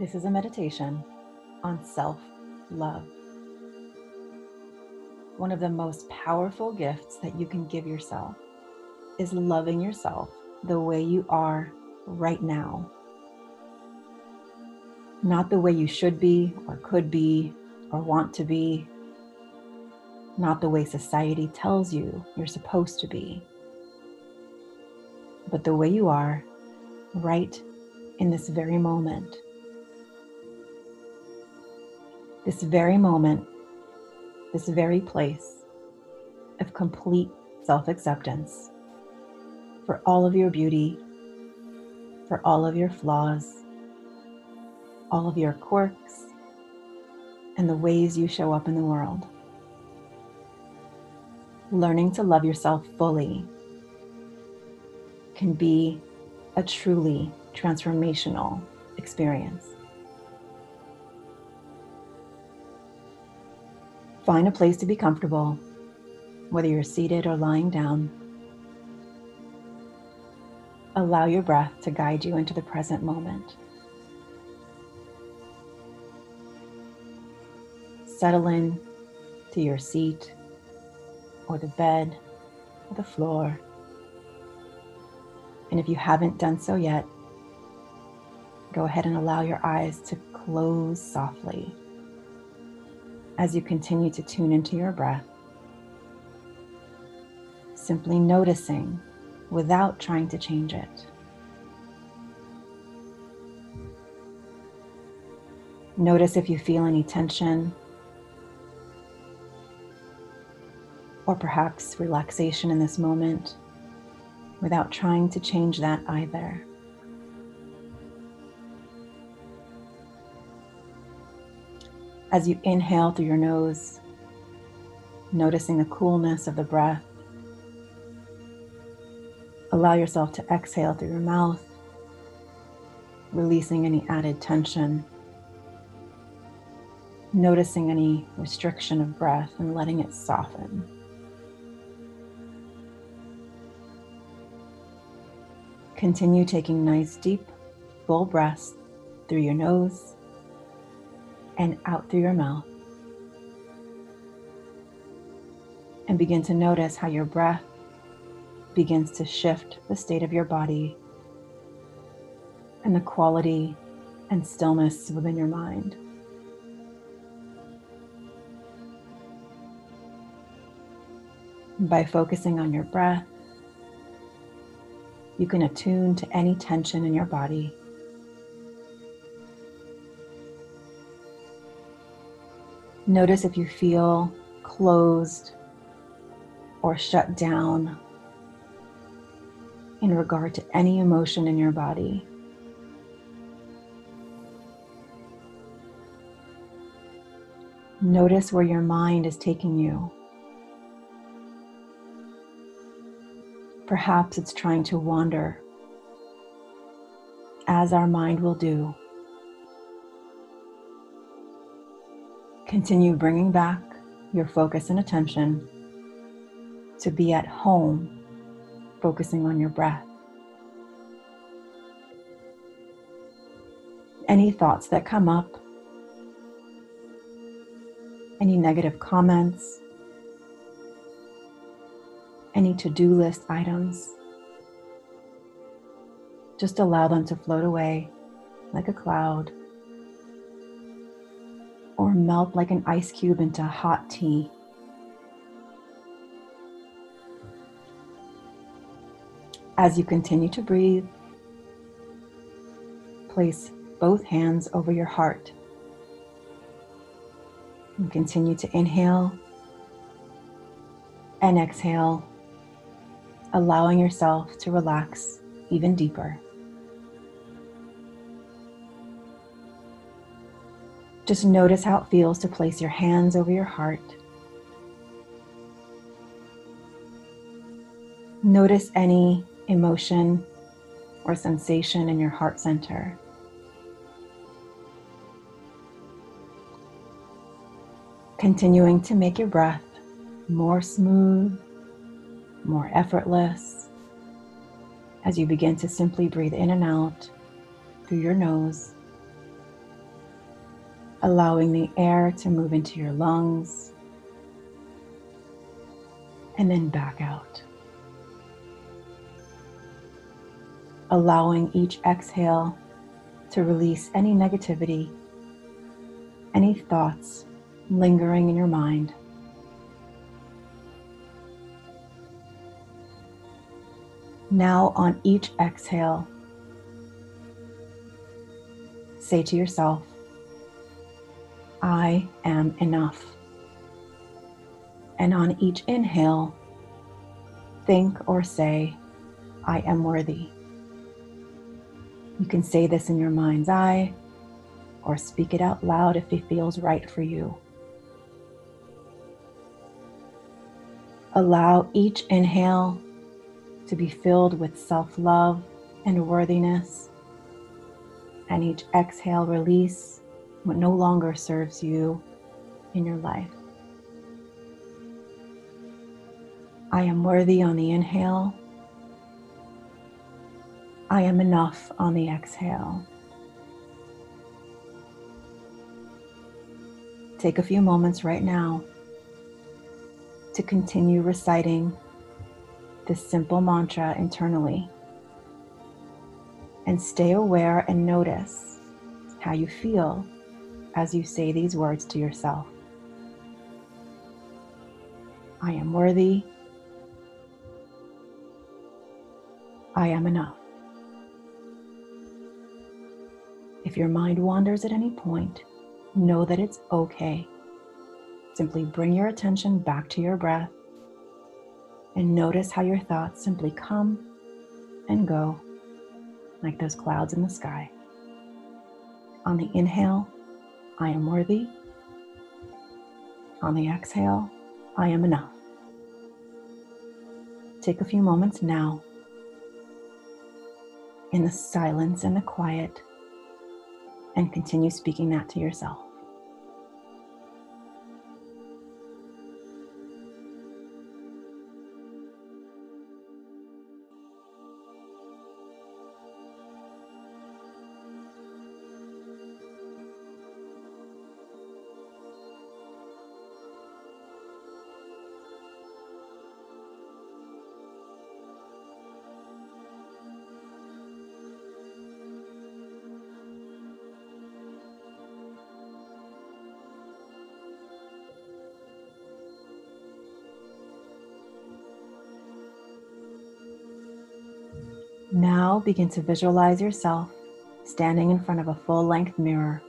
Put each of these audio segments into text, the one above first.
This is a meditation on self-love. One of the most powerful gifts that you can give yourself is loving yourself the way you are right now. Not the way you should be or could be or want to be. Not the way society tells you you're supposed to be. But the way you are right in this very moment. This very moment, this very place of complete self-acceptance for all of your beauty, for all of your flaws, all of your quirks, and the ways you show up in the world. Learning to love yourself fully can be a truly transformational experience. Find a place to be comfortable, whether you're seated or lying down. Allow your breath to guide you into the present moment. Settle in to your seat, or the bed, or the floor. And if you haven't done so yet, go ahead and allow your eyes to close softly. As you continue to tune into your breath, simply noticing without trying to change it. Notice if you feel any tension or perhaps relaxation in this moment without trying to change that either. As you inhale through your nose, noticing the coolness of the breath, allow yourself to exhale through your mouth, releasing any added tension, noticing any restriction of breath and letting it soften. Continue taking nice, deep, full breaths through your nose and out through your mouth. And begin to notice how your breath begins to shift the state of your body and the quality and stillness within your mind. By focusing on your breath, you can attune to any tension in your body. Notice if you feel closed or shut down in regard to any emotion in your body. Notice where your mind is taking you. Perhaps it's trying to wander, as our mind will do. Continue bringing back your focus and attention to be at home, focusing on your breath. Any thoughts that come up, any negative comments, any to-do list items, just allow them to float away like a cloud, or melt like an ice cube into hot tea. As you continue to breathe, place both hands over your heart and continue to inhale and exhale, allowing yourself to relax even deeper. Just notice how it feels to place your hands over your heart. Notice any emotion or sensation in your heart center. Continuing to make your breath more smooth, more effortless, as you begin to simply breathe in and out through your nose allowing the air to move into your lungs and then back out. Allowing each exhale to release any negativity, any thoughts lingering in your mind. Now on each exhale, say to yourself, I am enough. And on each inhale, think or say, I am worthy. You can say this in your mind's eye or speak it out loud if it feels right for you. Allow each inhale to be filled with self-love and worthiness. And each exhale, release what no longer serves you in your life. I am worthy on the inhale. I am enough on the exhale. Take a few moments right now to continue reciting this simple mantra internally. And stay aware and notice how you feel as you say these words to yourself. I am worthy. I am enough. If your mind wanders at any point, know that it's okay. Simply bring your attention back to your breath and notice how your thoughts simply come and go, like those clouds in the sky. On the inhale, I am worthy. On the exhale, I am enough. Take a few moments now, in the silence and the quiet, and continue speaking that to yourself. Now begin to visualize yourself standing in front of a full-length mirror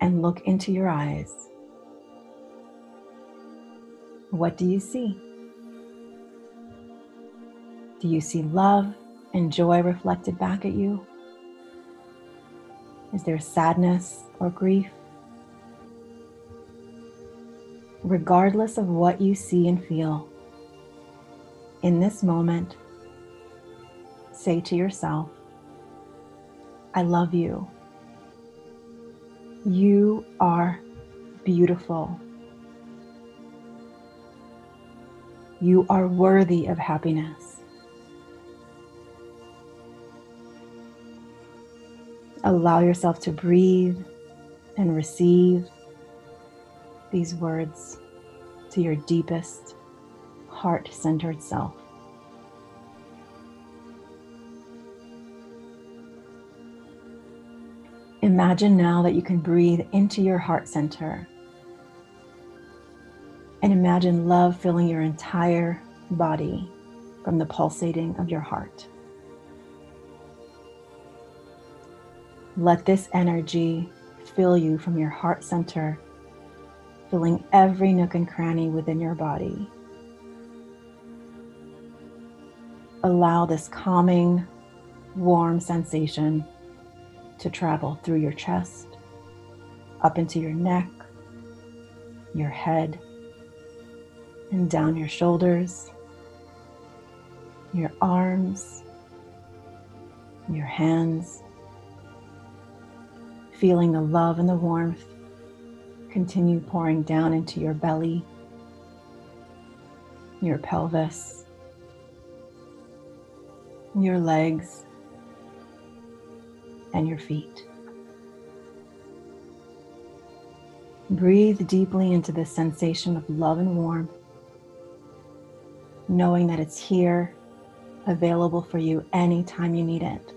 and look into your eyes. What do you see? Do you see love and joy reflected back at you? Is there sadness or grief? Regardless of what you see and feel, in this moment, say to yourself, I love you. You are beautiful. You are worthy of happiness. Allow yourself to breathe and receive these words to your deepest, heart-centered self. Imagine now that you can breathe into your heart center and imagine love filling your entire body from the pulsating of your heart. Let this energy fill you from your heart center, filling every nook and cranny within your body. Allow this calming, warm sensation to travel through your chest, up into your neck, your head, and down your shoulders, your arms, your hands, feeling the love and the warmth continue pouring down into your belly, your pelvis, your legs, and your feet. Breathe deeply into this sensation of love and warmth, knowing that it's here, available for you anytime you need it.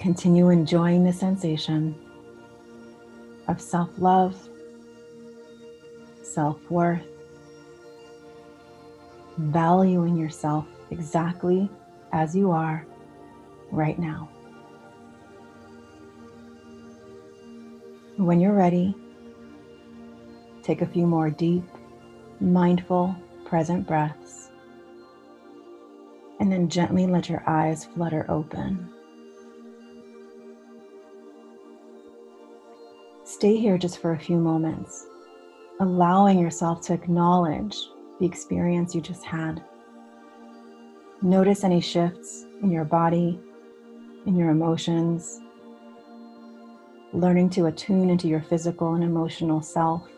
Continue enjoying the sensation of self-love, self-worth, valuing yourself exactly as you are right now. When you're ready, take a few more deep, mindful, present breaths, and then gently let your eyes flutter open. Stay here just for a few moments, allowing yourself to acknowledge the experience you just had. Notice any shifts in your body, in your emotions, learning to attune into your physical and emotional self,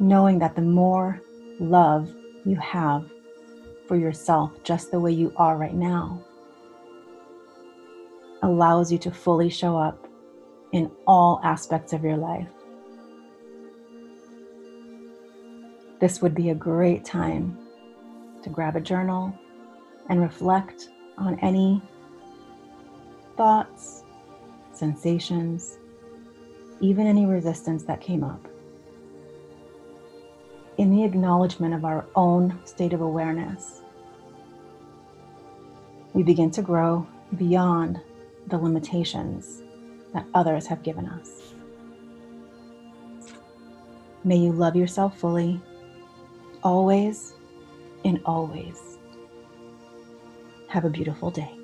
knowing that the more love you have for yourself just the way you are right now allows you to fully show up in all aspects of your life. This would be a great time to grab a journal and reflect on any thoughts, sensations, even any resistance that came up. In the acknowledgement of our own state of awareness, we begin to grow beyond the limitations that others have given us. May you love yourself fully, always and always. Have a beautiful day.